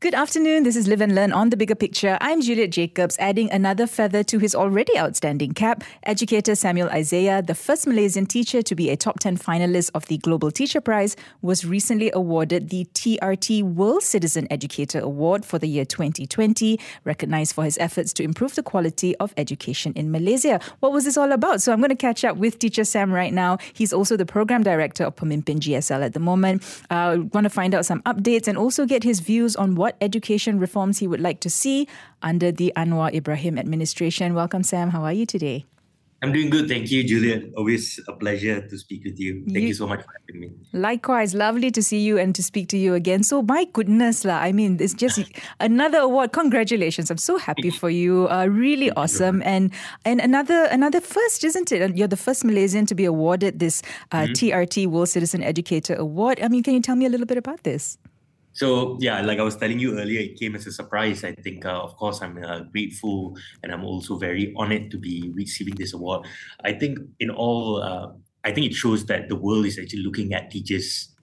Good afternoon. This is Live and Learn on The Bigger Picture. I'm Juliet Jacobs, adding another feather to his already outstanding cap. Educator Samuel Isaiah, the first Malaysian teacher to be a top 10 finalist of the Global Teacher Prize, was recently awarded the TRT World Citizen Educator Award for the year 2020, recognized for his efforts to improve the quality of education in Malaysia. What was this all about? So I'm going to catch up with Teacher Sam right now. He's also the Program Director of Pemimpin GSL at the moment. Want to find out some updates and also get his views on what education reforms he would like to see under the Anwar Ibrahim administration. Welcome, Sam. How are you today? I'm doing good. Thank you, Juliet. Always a pleasure to speak with you. Thank you so much for having me. Likewise. Lovely to see you and to speak to you again. So my goodness, I mean, it's just another award. Congratulations. I'm so happy for you. Really awesome. And another first, isn't it? You're the first Malaysian to be awarded this TRT World Citizen Educator Award. I mean, can you tell me a little bit about this? So, like I was telling you earlier, it came as a surprise. I think, of course, I'm grateful, and I'm also very honored to be receiving this award. I think in all, I think it shows that the world is actually looking at teachers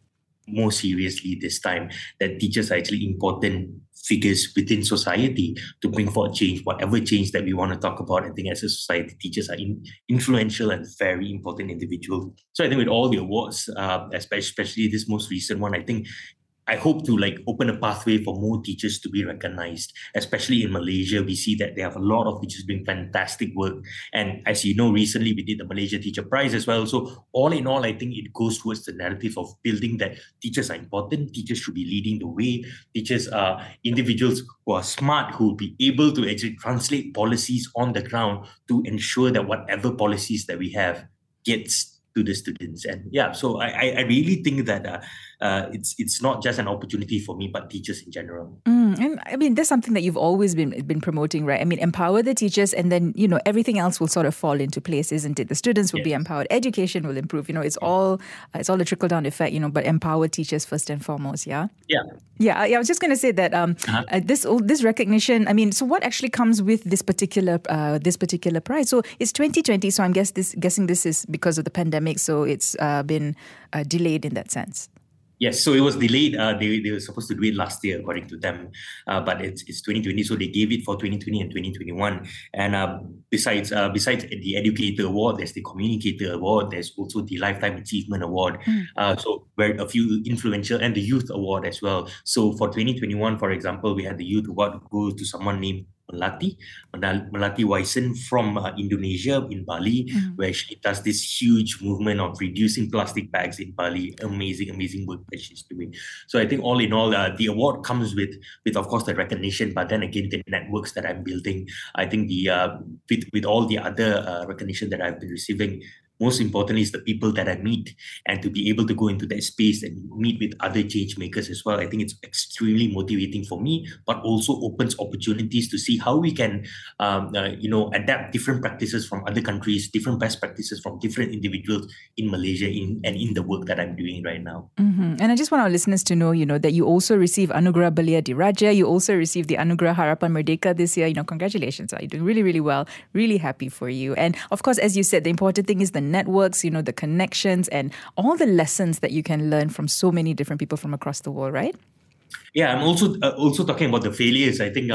more seriously this time, that teachers are actually important figures within society to bring forth change, whatever change that we want to talk about. I think as a society, teachers are influential and very important individuals. So I think with all the awards, especially this most recent one, I hope to open a pathway for more teachers to be recognized, especially in Malaysia. We see that they have a lot of teachers doing fantastic work. And as you know, recently we did the Malaysia Teacher Prize as well. So all in all, I think it goes towards the narrative of building that teachers are important. Teachers should be leading the way. Teachers are individuals who are smart, who will be able to actually translate policies on the ground to ensure that whatever policies that we have gets to the students. And so I really think that it's not just an opportunity for me, but teachers in general. And I mean, that's something that you've always been promoting, right? I mean, empower the teachers, and then, everything else will sort of fall into place, isn't it? The students will be empowered. Education will improve. It's all a trickle-down effect, but empower teachers first and foremost, yeah? Yeah, I was just going to say that this recognition, I mean, so what actually comes with this particular prize? So it's 2020, so I'm guessing this is because of the pandemic, so it's been delayed in that sense. Yes, so it was delayed. They were supposed to do it last year, according to them. But it's 2020, so they gave it for 2020 and 2021. And besides the Educator Award, there's the Communicator Award. There's also the Lifetime Achievement Award. So where a few influential, and the Youth Award as well. So for 2021, for example, we had the Youth Award go to someone named Melati Waisen from Indonesia in Bali, where she does this huge movement of reducing plastic bags in Bali. Amazing, amazing work that she's doing. So I think all in all, the award comes with of course the recognition, but then again the networks that I'm building. I think the with all the other recognition that I've been receiving, most importantly is the people that I meet, and to be able to go into that space and meet with other change makers as well. I think it's extremely motivating for me, but also opens opportunities to see how we can, adapt different practices from other countries, different best practices from different individuals in Malaysia in the work that I'm doing right now. And I just want our listeners to know, that you also receive Anugerah Belia Diraja. You also received the Anugerah Harapan Merdeka this year. Congratulations. You're doing really, really well. Really happy for you. And of course, as you said, the important thing is the networks, the connections and all the lessons that you can learn from so many different people from across the world, right? Yeah, I'm also talking about the failures. I think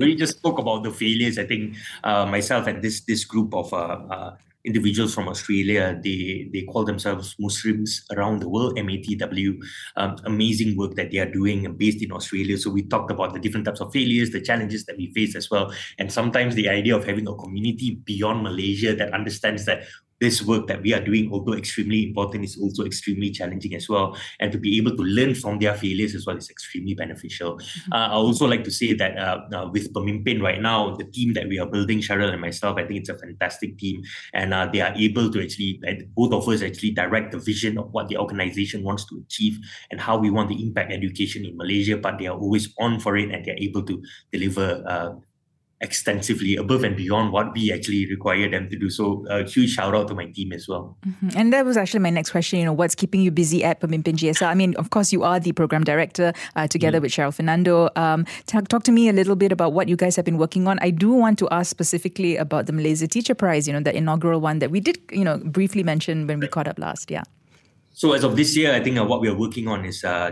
we just spoke about the failures. I think myself and this group of individuals from Australia, they call themselves Muslims Around the World, MATW. Amazing work that they are doing based in Australia. So we talked about the different types of failures, the challenges that we face as well. And sometimes the idea of having a community beyond Malaysia that understands that this work that we are doing, although extremely important, is also extremely challenging as well. And to be able to learn from their failures as well is extremely beneficial. I also like to say that with Pemimpin right now, the team that we are building, Cheryl and myself, I think it's a fantastic team. And they are able to actually, both of us actually direct the vision of what the organization wants to achieve and how we want to impact education in Malaysia. But they are always on for it, and they're able to deliver extensively above and beyond what we actually require them to do. So a huge shout out to my team as well. Mm-hmm. And that was actually my next question, you know, what's keeping you busy at Pemimpin GSL? I mean, of course, you are the program director together with Cheryl Fernando. Talk to me a little bit about what you guys have been working on. I do want to ask specifically about the Malaysia Teacher Prize, you know, the inaugural one that we did, you know, briefly mention when we caught up last year. So as of this year, I think what we are working on is our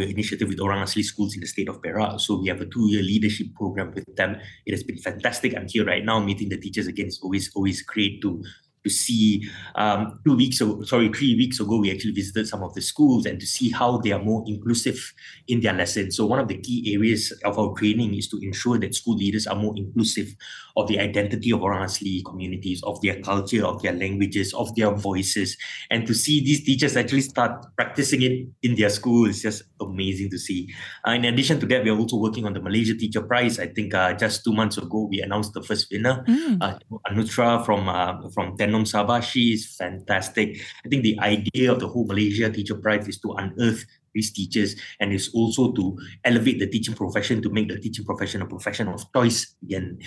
initiative with Orang Asli schools in the state of Perak. So we have a 2-year leadership program with them. It has been fantastic. I'm here right now meeting the teachers again. It's always great to see. 3 weeks ago, we actually visited some of the schools and to see how they are more inclusive in their lessons. So one of the key areas of our training is to ensure that school leaders are more inclusive of the identity of Orang Asli communities, of their culture, of their languages, of their voices. And to see these teachers actually start practicing it in their school is just amazing to see. In addition to that, we are also working on the Malaysia Teacher Prize. I think just 2 months ago, we announced the first winner, Anutra from Tenom, Sabah. She is fantastic. I think the idea of the whole Malaysia Teacher Prize is to unearth these teachers, and it's also to elevate the teaching profession, to make the teaching profession a profession of choice again.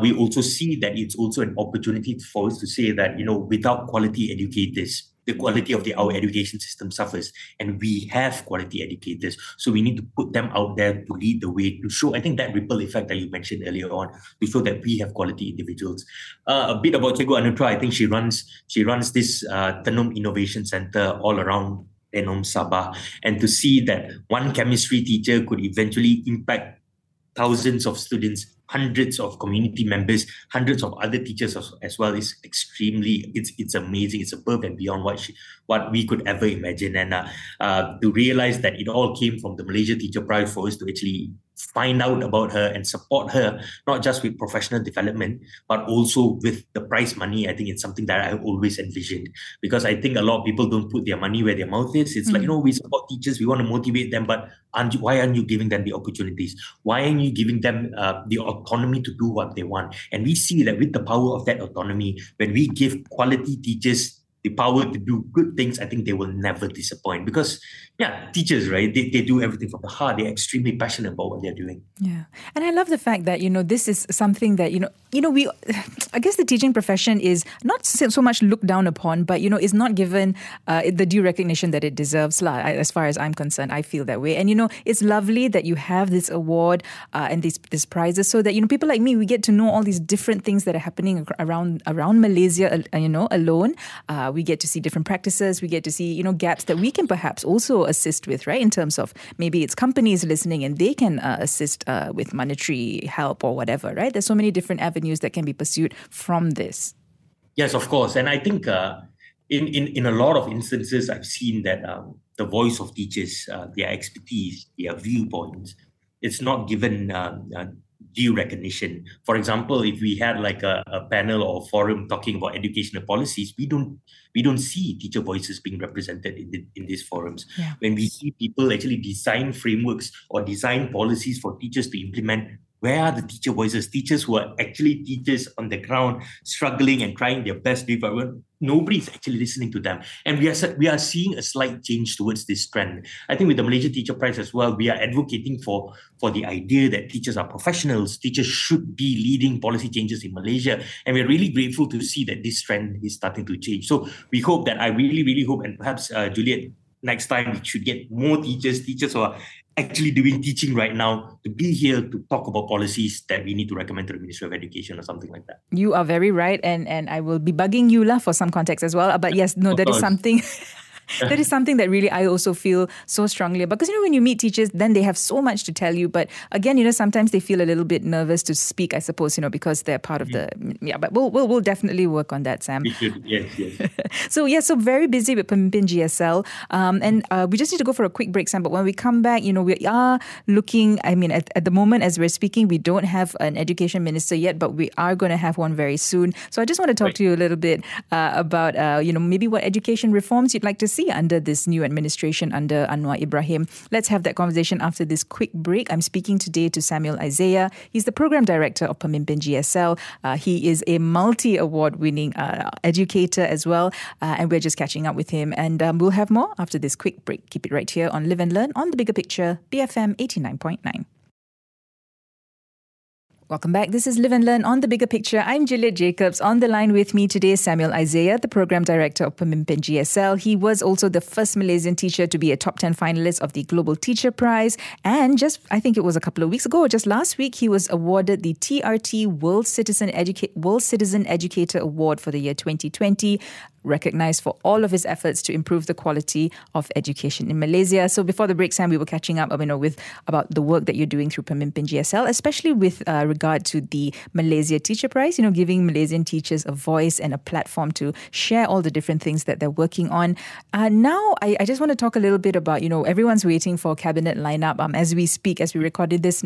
We also see that it's also an opportunity for us to say that, you know, without quality educators, the quality of our education system suffers, and we have quality educators. So we need to put them out there to lead the way, to show, I think, that ripple effect that you mentioned earlier on, to show that we have quality individuals. A bit about Cikgu Anantha, I think she runs this Tenom Innovation Center all around Tenom, Sabah. And to see that one chemistry teacher could eventually impact thousands of students, hundreds of community members, hundreds of other teachers as well is extremely, it's amazing. It's above and beyond what we could ever imagine. And to realize that it all came from the Malaysia Teacher Prize, for us to actually find out about her and support her, not just with professional development, but also with the prize money. I think it's something that I always envisioned, because I think a lot of people don't put their money where their mouth is. It's like, you know, we support teachers, we want to motivate them, but why aren't you giving them the opportunities? Why aren't you giving them the autonomy to do what they want? And we see that with the power of that autonomy, when we give quality teachers the power to do good things, I think they will never disappoint. Because, yeah, teachers, right? They do everything from the heart. They're extremely passionate about what they're doing. Yeah. And I love the fact that, you know, this is something that, you know, we, I guess the teaching profession is not so much looked down upon, but, you know, is not given the due recognition that it deserves. As far as I'm concerned, I feel that way. And, you know, it's lovely that you have this award and these prizes, so that, you know, people like me, we get to know all these different things that are happening around Malaysia, you know, alone. We get to see different practices. We get to see, you know, gaps that we can perhaps also assist with, right? In terms of maybe it's companies listening and they can assist with monetary help or whatever, right? There's so many different avenues that can be pursued from this. Yes, of course. And I think in a lot of instances, I've seen that the voice of teachers, their expertise, their viewpoints, it's not given due recognition. For example, if we had like a panel or forum talking about educational policies, we don't see teacher voices being represented in these forums. Yeah. When we see people actually design frameworks or design policies for teachers to implement, where are the teacher voices? Teachers who are actually teachers on the ground, struggling and trying their best. Nobody's actually listening to them. And we are seeing a slight change towards this trend. I think with the Malaysia Teacher Prize as well, we are advocating for the idea that teachers are professionals. Teachers should be leading policy changes in Malaysia. And we're really grateful to see that this trend is starting to change. So we hope that, I really, really hope, and perhaps, Juliet, next time we should get more teachers who are actually doing teaching right now to be here to talk about policies that we need to recommend to the Ministry of Education or something like that. You are very right. And I will be bugging you for some context as well. But yes, no, that is something... That is something that really I also feel so strongly about. Because, you know, when you meet teachers, then they have so much to tell you. But again, you know, sometimes they feel a little bit nervous to speak, I suppose, you know, because they're part of the... Yeah, but we'll definitely work on that, Sam. We should, yes. So very busy with Pemimpin GSL. And we just need to go for a quick break, Sam. But when we come back, you know, we are looking... I mean, at the moment, as we're speaking, we don't have an education minister yet, but we are going to have one very soon. So I just want to talk to you a little bit about, you know, maybe what education reforms you'd like to see under this new administration under Anwar Ibrahim. Let's have that conversation after this quick break. I'm speaking today to Samuel Isaiah. He's the program director of Pemimpin GSL. He is a multi-award winning educator as well. And we're just catching up with him. And we'll have more after this quick break. Keep it right here on Live and Learn on The Bigger Picture, BFM 89.9. Welcome back. This is Live and Learn on The Bigger Picture. I'm Juliet Jacobs. On the line with me today, Samuel Isaiah, the Program Director of Pemimpin GSL. He was also the first Malaysian teacher to be a top 10 finalist of the Global Teacher Prize. And just, I think it was a couple of weeks ago, or just last week, he was awarded the TRT World Citizen Educator Award for the year 2020, recognized for all of his efforts to improve the quality of education in Malaysia. So before the break, Sam, we were catching up, with about the work that you're doing through Pemimpin GSL, especially with regard to the Malaysia Teacher Prize, giving Malaysian teachers a voice and a platform to share all the different things that they're working on. Now, I just want to talk a little bit about, everyone's waiting for cabinet lineup. As we speak, as we recording this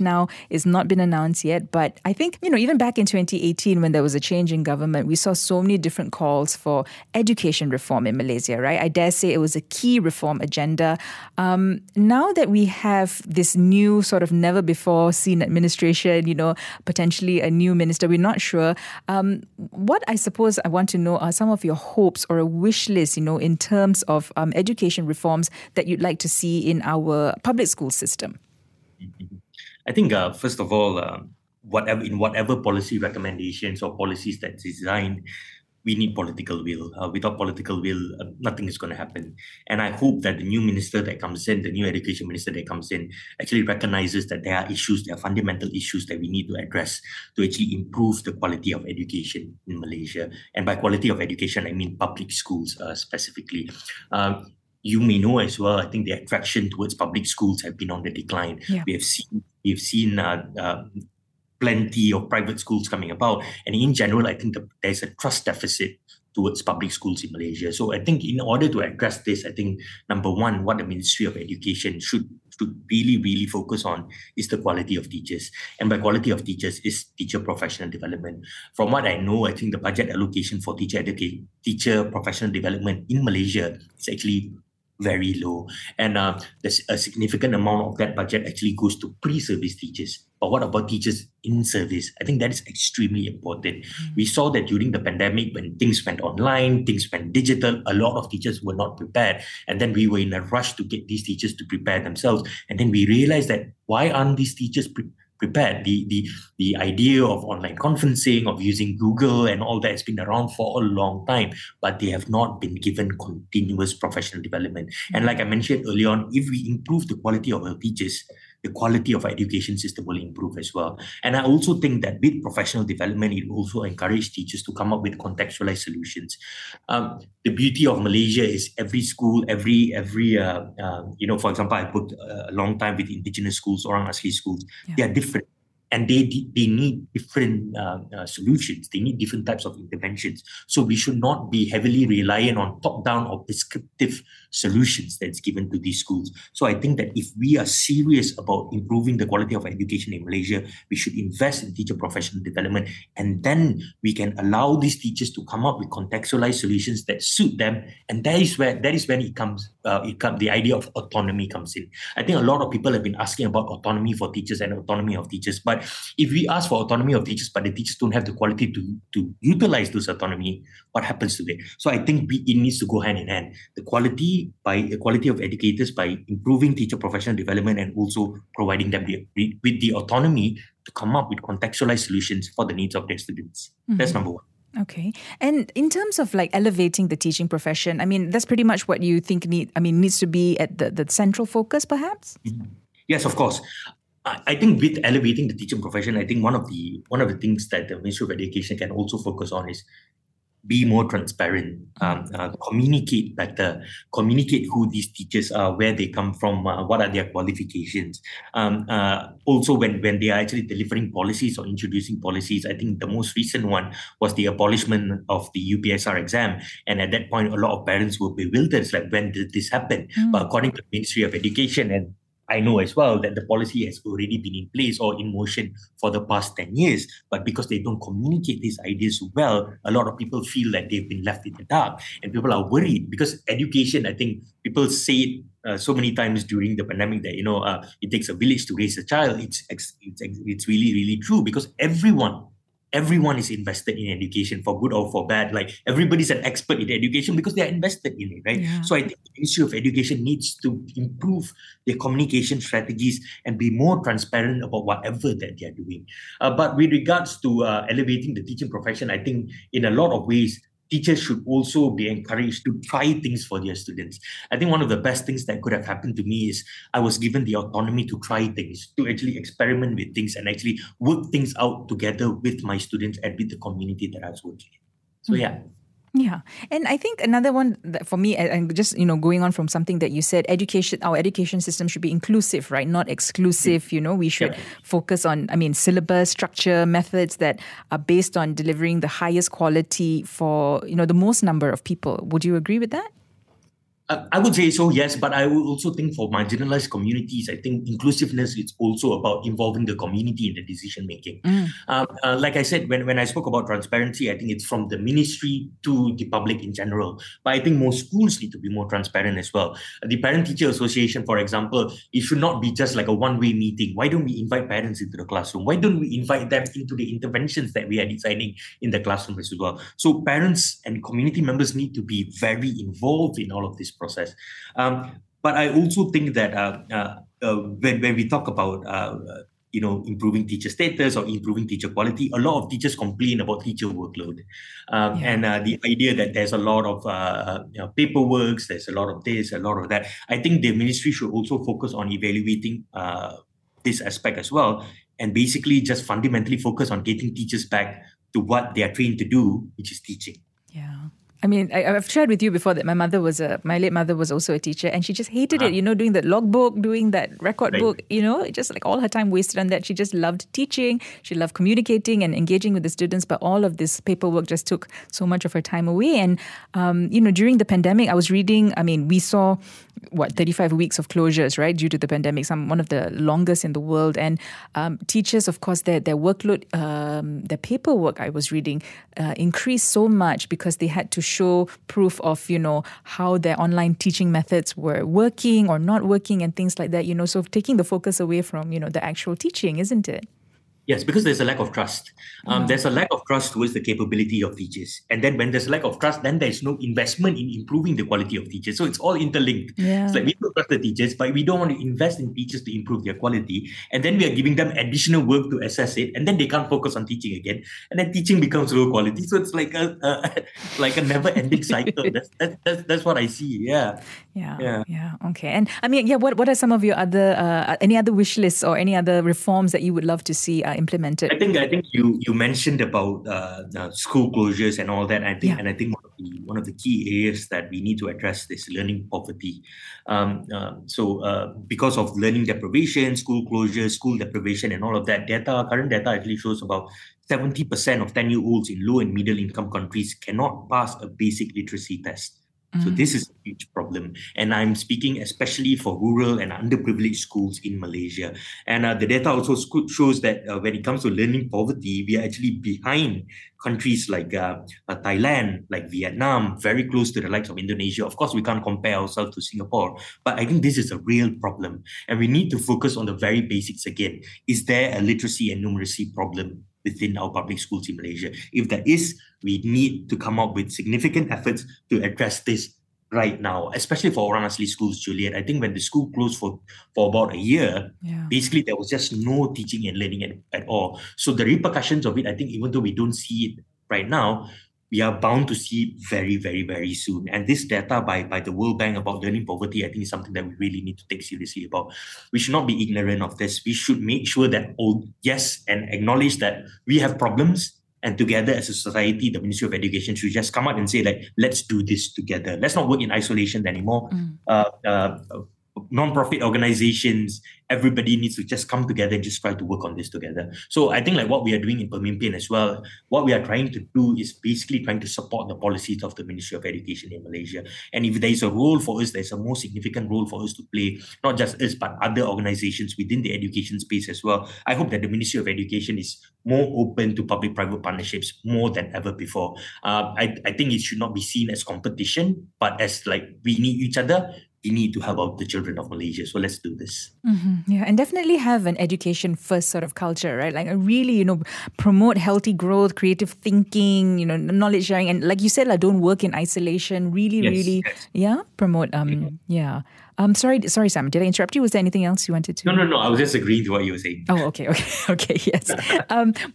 now, it's not been announced yet. But I think, even back in 2018, when there was a change in government, we saw so many different calls for education reform in Malaysia, right? I dare say it was a key reform agenda. Now that we have this new sort of never-before-seen administration, potentially a new minister, we're not sure. What I suppose I want to know are some of your hopes or a wish list, in terms of education reforms that you'd like to see in our public school system. I think, first of all, whatever policy recommendations or policies that's designed, we need political will. Without political will, nothing is going to happen. And I hope that the new education minister that comes in, actually recognizes that there are fundamental issues that we need to address to actually improve the quality of education in Malaysia. And by quality of education, I mean public schools specifically. You may know as well, I think the attraction towards public schools have been on the decline. Yeah. We've seen plenty of private schools coming about. And in general, I think there's a trust deficit towards public schools in Malaysia. So I think in order to address this, I think, number one, what the Ministry of Education should really, really focus on is the quality of teachers. And by quality of teachers is teacher professional development. From what I know, I think the budget allocation for teacher professional development in Malaysia is actually very low. And there's a significant amount of that budget actually goes to pre-service teachers. But what about teachers in service? I think that is extremely important. Mm-hmm. We saw that during the pandemic, when things went online, things went digital, a lot of teachers were not prepared. And then we were in a rush to get these teachers to prepare themselves. And then we realized that why aren't these teachers prepared? The idea of online conferencing, of using Google and all that has been around for a long time, but they have not been given continuous professional development. And like I mentioned earlier on, if we improve the quality of our teachers, the quality of our education system will improve as well. And I also think that with professional development, it also encourages teachers to come up with contextualized solutions. The beauty of Malaysia is every school, for example, I worked a long time with indigenous schools, Orang Asli schools. Yeah. They are different. And they need different solutions. They need different types of interventions. So we should not be heavily reliant on top-down or prescriptive solutions that's given to these schools. So I think that if we are serious about improving the quality of education in Malaysia, we should invest in teacher professional development. And then we can allow these teachers to come up with contextualized solutions that suit them. And that is when the idea of autonomy comes in. I think a lot of people have been asking about autonomy for teachers and autonomy of teachers. But if we ask for autonomy of teachers, but the teachers don't have the quality to utilize this autonomy, what happens to them? So I think it needs to go hand in hand. The quality of educators by improving teacher professional development and also providing them with the autonomy to come up with contextualized solutions for the needs of their students. Mm-hmm. That's number one. Okay. And in terms of elevating the teaching profession, that's pretty much what you think needs to be at the central focus, perhaps? Mm-hmm. Yes, of course. I think with elevating the teaching profession, I think one of the things that the Ministry of Education can also focus on is be more transparent, communicate better, communicate who these teachers are, where they come from, what are their qualifications. Also, when they are actually delivering policies or introducing policies, I think the most recent one was the abolishment of the UPSR exam. And at that point, a lot of parents were bewildered. It's like, when did this happen? Mm. But according to the Ministry of Education, and I know as well that the policy has already been in place or in motion for the past 10 years, but because they don't communicate these ideas well, a lot of people feel that they've been left in the dark, and people are worried because education, I think people say it so many times during the pandemic that, it takes a village to raise a child. It's really, really true because everyone everyone is invested in education, for good or for bad. Like, everybody's an expert in education because they're invested in it, right? Yeah. So I think the Ministry of Education needs to improve their communication strategies and be more transparent about whatever that they're doing. But with regards to elevating the teaching profession, I think in a lot of ways, teachers should also be encouraged to try things for their students. I think one of the best things that could have happened to me is I was given the autonomy to try things, to actually experiment with things and actually work things out together with my students and with the community that I was working in. So yeah. And I think another one that for me, and just, you know, going on from something that you said, education, our education system should be inclusive, right? Not exclusive. You know, we should focus on, syllabus, structure, methods that are based on delivering the highest quality for, you know, the most number of people. Would you agree with that? I would say so, yes, but I would also think for marginalized communities, I think inclusiveness is also about involving the community in the decision-making. Like I said, when I spoke about transparency, I think it's from the ministry to the public in general. But I think more schools need to be more transparent as well. The Parent-Teacher Association, for example, it should not be just like a one-way meeting. Why don't we invite parents into the classroom? Why don't we invite them into the interventions that we are designing in the classroom as well? So parents and community members need to be very involved in all of this process. But I also think that when we talk about improving teacher status or improving teacher quality, a lot of teachers complain about teacher workload. And the idea that there's a lot of paperwork, there's a lot of this, a lot of that. I think the ministry should also focus on evaluating this aspect as well, and basically just fundamentally focus on getting teachers back to what they are trained to do, which is teaching. Yeah. I've shared with you before that my late mother was also a teacher, and she just hated it, doing that logbook, doing that record book, just like all her time wasted on that. She just loved teaching. She loved communicating and engaging with the students, but all of this paperwork just took so much of her time away. And, during the pandemic, I was reading, we saw 35 weeks of closures, right, due to the pandemic, one of the longest in the world. And teachers, of course, their workload, their paperwork, I was reading, increased so much because they had to show proof of, how their online teaching methods were working or not working and things like that, so taking the focus away from, the actual teaching, isn't it? Yes, because there's a lack of trust. There's a lack of trust towards the capability of teachers. And then when there's a lack of trust, then there's no investment in improving the quality of teachers. So it's all interlinked. Yeah. It's like we don't trust the teachers, but we don't want to invest in teachers to improve their quality. And then we are giving them additional work to assess it. And then they can't focus on teaching again. And then teaching becomes low quality. So it's like a never-ending cycle. That's what I see. Yeah. Okay. And what are some of your other, any other wish lists or any other reforms that you would love to see implemented? I think you mentioned about school closures and all that. I think one of the key areas that we need to address is learning poverty. Because of learning deprivation, school closures, school deprivation, and all of that, current data actually shows about 70% of 10-year-olds in low and middle income countries cannot pass a basic literacy test. So this is a huge problem. And I'm speaking especially for rural and underprivileged schools in Malaysia. And the data also shows that when it comes to learning poverty, we are actually behind countries like Thailand, like Vietnam, very close to the likes of Indonesia. Of course, we can't compare ourselves to Singapore, but I think this is a real problem. And we need to focus on the very basics again. Is there a literacy and numeracy problem within our public schools in Malaysia? If there is, we need to come up with significant efforts to address this right now, especially for Orang Asli schools, Juliet. I think when the school closed for about a year, basically there was just no teaching and learning at all. So the repercussions of it, I think even though we don't see it right now, we are bound to see it very, very, very soon. And this data by the World Bank about learning poverty, I think is something that we really need to take seriously about. We should not be ignorant of this. We should make sure that, and acknowledge that we have problems. And together as a society, the Ministry of Education should just come out and say, like, let's do this together. Let's not work in isolation anymore. Non-profit organizations, everybody needs to just come together and just try to work on this together. So I think like what we are doing in Pemimpin as well, what we are trying to do is basically trying to support the policies of the Ministry of Education in Malaysia. And if there is a role for us, there's a more significant role for us to play, not just us, but other organizations within the education space as well. I hope that the Ministry of Education is more open to public-private partnerships more than ever before. I think it should not be seen as competition, but as like we need each other. we need to help out the children of Malaysia. So let's do this. Mm-hmm. Yeah, and definitely have an education first sort of culture, right? Like really, promote healthy growth, creative thinking, knowledge sharing. And like you said, don't work in isolation. Really, yeah, promote. Sorry, Sam, did I interrupt you? Was there anything else you wanted to? No. I was just agreeing to what you were saying. Oh, okay. Yes.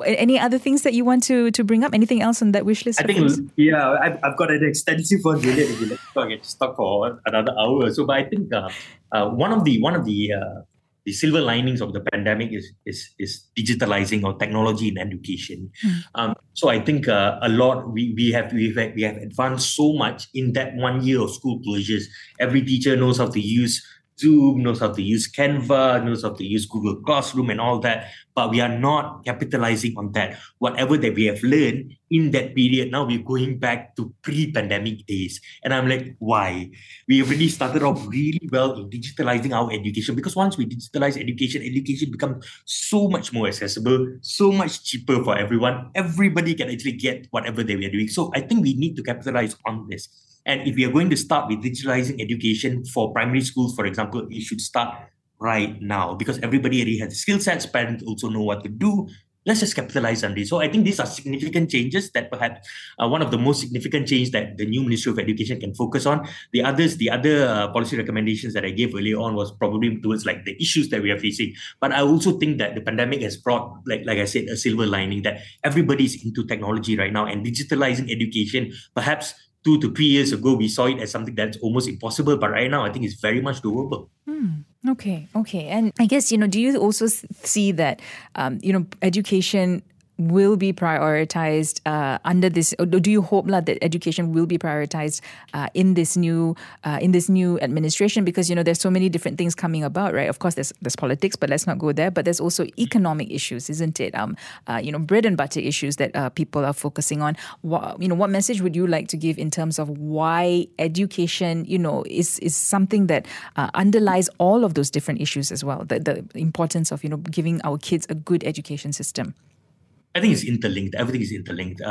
Any other things that you want to bring up? Anything else on that wish list? I've got an extensive one. Let's talk for another hour. So, but I think one of the silver linings of the pandemic is digitalizing or technology in education. Mm. So I think a lot we have advanced so much in that 1 year of school closures. Every teacher knows how to use Zoom, knows how to use Canva, knows how to use Google Classroom and all that. But we are not capitalizing on that. Whatever that we have learned in that period, now we're going back to pre-pandemic days. And I'm like, why? We already started off really well in digitalizing our education, because once we digitalize education, education becomes so much more accessible, so much cheaper for everyone. Everybody can actually get whatever that we are doing. So I think we need to capitalize on this. And if we are going to start with digitalizing education for primary schools, for example, it should start right now, because everybody already has the skill sets, parents also know what to do. Let's just capitalize on this. So I think these are significant changes that perhaps one of the most significant changes that the new Ministry of Education can focus on. The other policy recommendations that I gave earlier on was probably towards like the issues that we are facing. But I also think that the pandemic has brought, like I said, a silver lining that everybody's into technology right now, and digitalizing education perhaps 2 to 3 years ago, we saw it as something that's almost impossible. But right now, I think it's very much doable. Okay. And I guess, do you also see that, education will be prioritized under this? Or do you hope that education will be prioritized in this new administration? Because there's so many different things coming about, right? Of course, there's politics, but let's not go there. But there's also economic issues, isn't it? Bread and butter issues that people are focusing on. What message would you like to give in terms of why education, is something that underlies all of those different issues as well? The importance of giving our kids a good education system. I think it's interlinked. Everything is interlinked,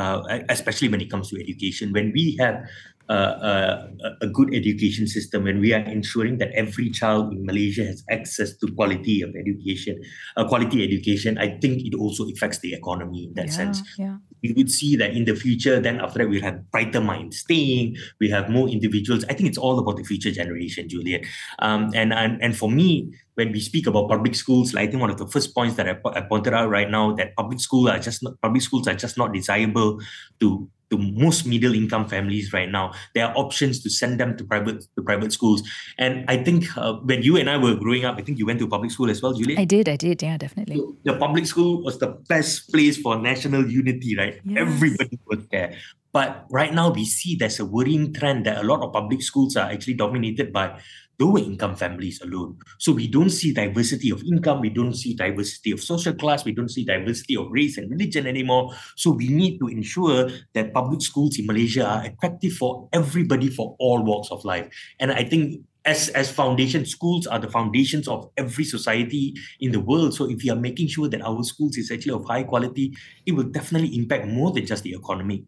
especially when it comes to education. When we have a good education system, when we are ensuring that every child in Malaysia has access to quality education, I think it also affects the economy in that sense. Yeah. We would see that in the future, then after that, we'll have brighter minds staying. We have more individuals. I think it's all about the future generation, Juliet. And for me, when we speak about public schools, I think one of the first points that I pointed out right now, that public schools are just not desirable to most middle-income families right now. There are options to send them to private schools. And I think when you and I were growing up, I think you went to public school as well, Juliet? I did. Yeah, definitely. So the public school was the best place for national unity, right? Yes. Everybody was there. But right now, we see there's a worrying trend that a lot of public schools are actually dominated by lower income families alone. So we don't see diversity of income, we don't see diversity of social class, we don't see diversity of race and religion anymore. So we need to ensure that public schools in Malaysia are attractive for everybody, for all walks of life. And I think as foundation, schools are the foundations of every society in the world. So if we are making sure that our schools is actually of high quality, it will definitely impact more than just the economic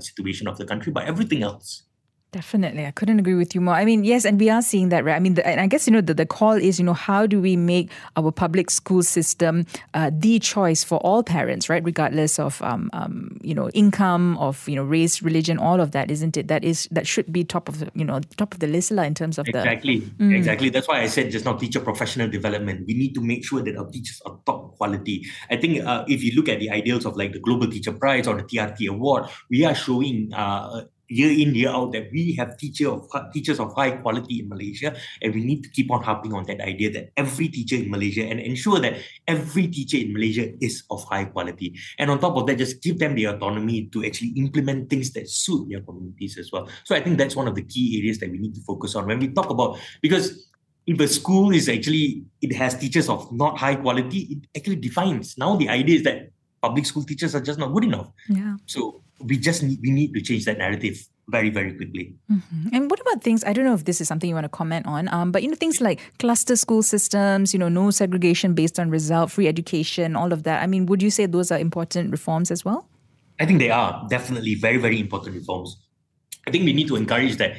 situation of the country, but everything else. Definitely. I couldn't agree with you more. I mean, yes, and we are seeing that, right? I mean, and I guess, the call is, how do we make our public school system the choice for all parents, right? Regardless of, income, of, race, religion, all of that, isn't it? That should be top of the list in terms of Exactly. That's why I said just now, teacher professional development. We need to make sure that our teachers are top quality. I think if you look at the ideals of like the Global Teacher Prize or the TRT Award, we are showing year in, year out, that we have teachers of high quality in Malaysia, and we need to keep on harping on that idea that every teacher in Malaysia, and ensure that every teacher in Malaysia is of high quality. And on top of that, just give them the autonomy to actually implement things that suit their communities as well. So I think that's one of the key areas that we need to focus on when we talk about, because if a school is actually, it has teachers of not high quality, it actually defines. Now the idea is that public school teachers are just not good enough. Yeah. So we need to change that narrative very, very quickly. Mm-hmm. And what about things, I don't know if this is something you want to comment on, but things like cluster school systems, no segregation based on result, free education, all of that. I mean, would you say those are important reforms as well? I think they are definitely very, very important reforms. I think we need to encourage that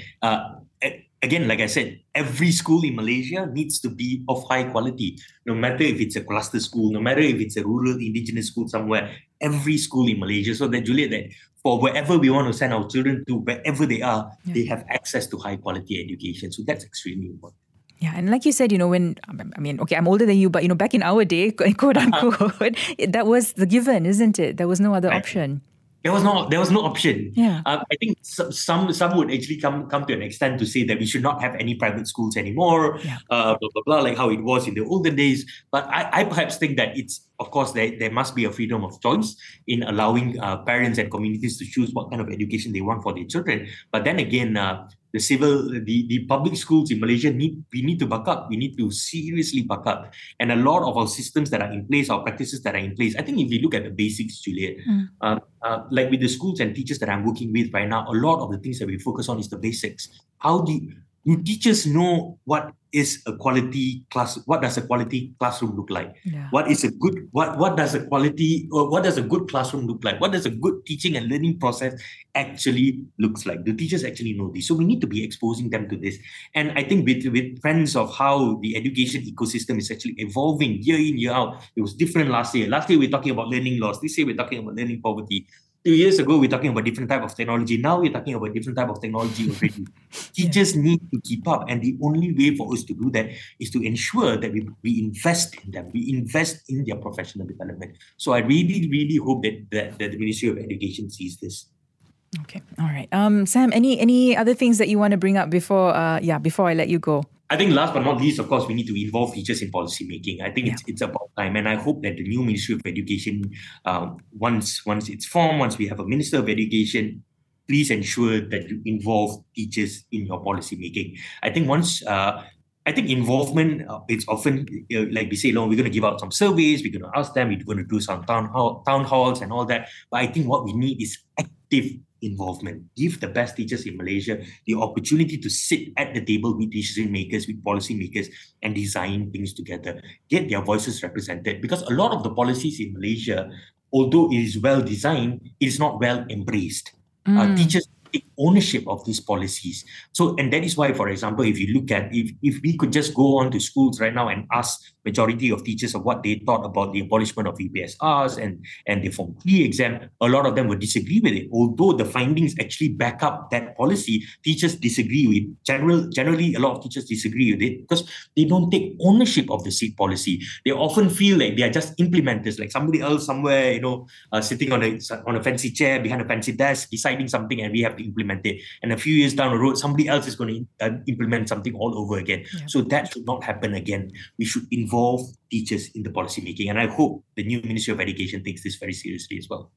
Again, like I said, every school in Malaysia needs to be of high quality. No matter if it's a cluster school, no matter if it's a rural indigenous school somewhere, every school in Malaysia, so that, Juliet, that for wherever we want to send our children to, wherever they are, they have access to high quality education. So that's extremely important. Yeah, and like you said, you know, when, I mean, okay, I'm older than you, but, you know, back in our day, quote unquote, that was the given, isn't it? There was no other option. There was no option. Yeah. I think some would actually come to an extent to say that we should not have any private schools anymore, blah, blah, blah, like how it was in the olden days. But I perhaps think that it's, of course, there must be a freedom of choice in allowing parents and communities to choose what kind of education they want for their children. But then again, the public schools in Malaysia need to buck up. We need to seriously buck up. And a lot of our systems that are in place, our practices that are in place, I think if we look at the basics, Juliet, like with the schools and teachers that I'm working with right now, a lot of the things that we focus on is the basics. How do teachers know what is a quality class? What does a quality classroom look like? Yeah. What does a good classroom look like? What does a good teaching and learning process actually looks like? Do teachers actually know this? So we need to be exposing them to this. And I think with trends of how the education ecosystem is actually evolving year in, year out. It was different last year. Last year we're talking about learning loss. This year we're talking about learning poverty. 2 years ago, we're talking about different type of technology. Now we're talking about different type of technology already. Teachers need to keep up. And the only way for us to do that is to ensure that we invest in them. We invest in their professional development. So I really, really hope that the Ministry of Education sees this. Okay. All right. Sam, any other things that you want to bring up before I let you go? I think last but not least, of course, we need to involve teachers in policy making. I think it's about time. And I hope that the new Ministry of Education, once it's formed, once we have a Minister of Education, please ensure that you involve teachers in your policy making. I think involvement, it's often, like we say, no, we're going to give out some surveys, we're going to ask them, we're going to do some town halls and all that. But I think what we need is active involvement. Give the best teachers in Malaysia the opportunity to sit at the table with decision makers, with policy makers, and design things together. Get their voices represented, because a lot of the policies in Malaysia, although it is well designed, it is not well embraced. Teachers take ownership of these policies. So, and that is why, for example, if you look at, if we could just go on to schools right now and ask majority of teachers of what they thought about the abolishment of UPSRs and the Form 3 exam, a lot of them would disagree with it. Although the findings actually back up that policy, teachers disagree with it. Generally, a lot of teachers disagree with it because they don't take ownership of the seat policy. They often feel like they are just implementers, like somebody else somewhere, sitting on a fancy chair behind a fancy desk, deciding something, and we have to implement it. And a few years down the road, somebody else is going to implement something all over again. Yeah. So that should not happen again. We should involve teachers in the policy making. And I hope the new Ministry of Education takes this very seriously as well.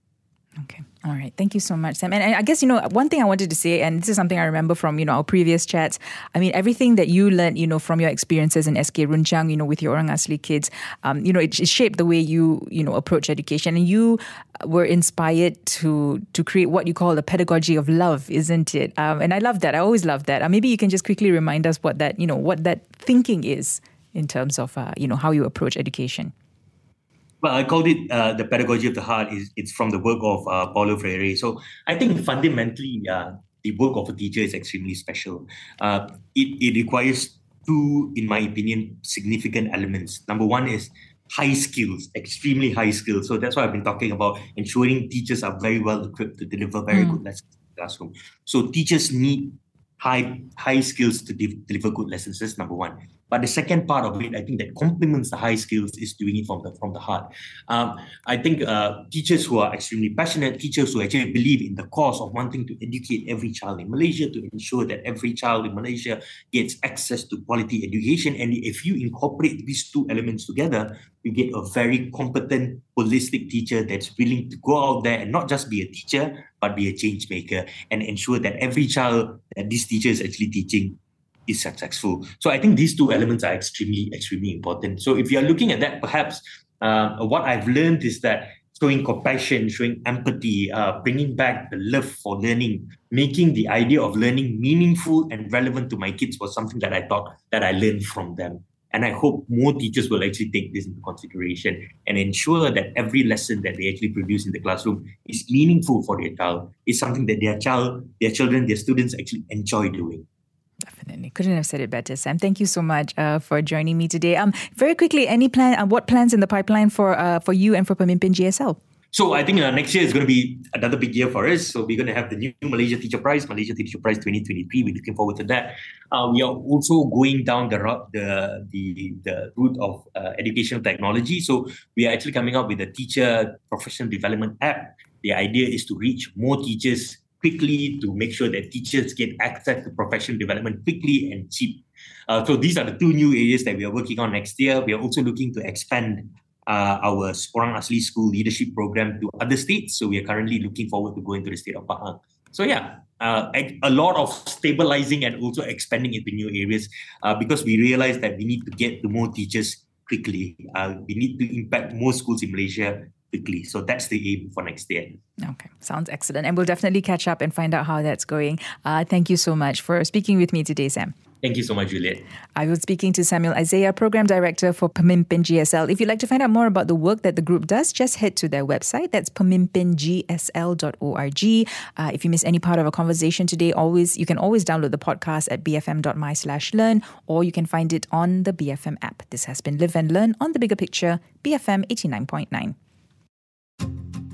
Okay. All right. Thank you so much, Sam. And I guess, one thing I wanted to say, and this is something I remember from, our previous chats, I mean, everything that you learned, from your experiences in SK Runjang, with your Orang Asli kids, it shaped the way you, approach education. And you were inspired to create what you call the pedagogy of love, isn't it? And I love that. I always love that. Maybe you can just quickly remind us what that thinking is in terms of, how you approach education. Well, I called it the pedagogy of the heart. It's from the work of Paulo Freire. So I think fundamentally, the work of a teacher is extremely special. It requires two, in my opinion, significant elements. Number one is high skills, extremely high skills. So that's why I've been talking about ensuring teachers are very well equipped to deliver very good lessons in the classroom. So teachers need high skills to deliver good lessons. That's number one. But the second part of it, I think, that complements the high skills is doing it from the heart. I think teachers who are extremely passionate, teachers who actually believe in the cause of wanting to educate every child in Malaysia, to ensure that every child in Malaysia gets access to quality education. And if you incorporate these two elements together, you get a very competent, holistic teacher that's willing to go out there and not just be a teacher, but be a change maker and ensure that every child that this teacher is actually teaching is successful. So I think these two elements are extremely, extremely important. So if you're looking at that, perhaps what I've learned is that showing compassion, showing empathy, bringing back the love for learning, making the idea of learning meaningful and relevant to my kids was something that I thought that I learned from them. And I hope more teachers will actually take this into consideration and ensure that every lesson that they actually produce in the classroom is meaningful for their child, is something that their children, their students actually enjoy doing. Definitely. Couldn't have said it better, Sam. Thank you so much for joining me today. Very quickly, what plans in the pipeline for you and for Pemimpin GSL? So I think next year is going to be another big year for us. So we're going to have the new Malaysia Teacher Prize 2023. We're looking forward to that. We are also going down the route of educational technology. So we are actually coming up with a teacher professional development app. The idea is to reach more teachers quickly to make sure that teachers get access to professional development quickly and cheap. So these are the two new areas that we are working on next year. We are also looking to expand our Orang Asli School Leadership Program to other states. So we are currently looking forward to going to the state of Pahang. So yeah, a lot of stabilizing and also expanding into new areas because we realize that we need to get to more teachers quickly. We need to impact more schools in Malaysia quickly. So that's the aim for next year. Okay, sounds excellent. And we'll definitely catch up and find out how that's going. Thank you so much for speaking with me today, Sam. Thank you so much, Juliet. I was speaking to Samuel Isaiah, Program Director for Pemimpin GSL. If you'd like to find out more about the work that the group does, just head to their website. That's pemimpingsl.org. If you miss any part of our conversation today, you can always download the podcast at bfm.my/learn, or you can find it on the BFM app. This has been Live and Learn on The Bigger Picture, BFM 89.9.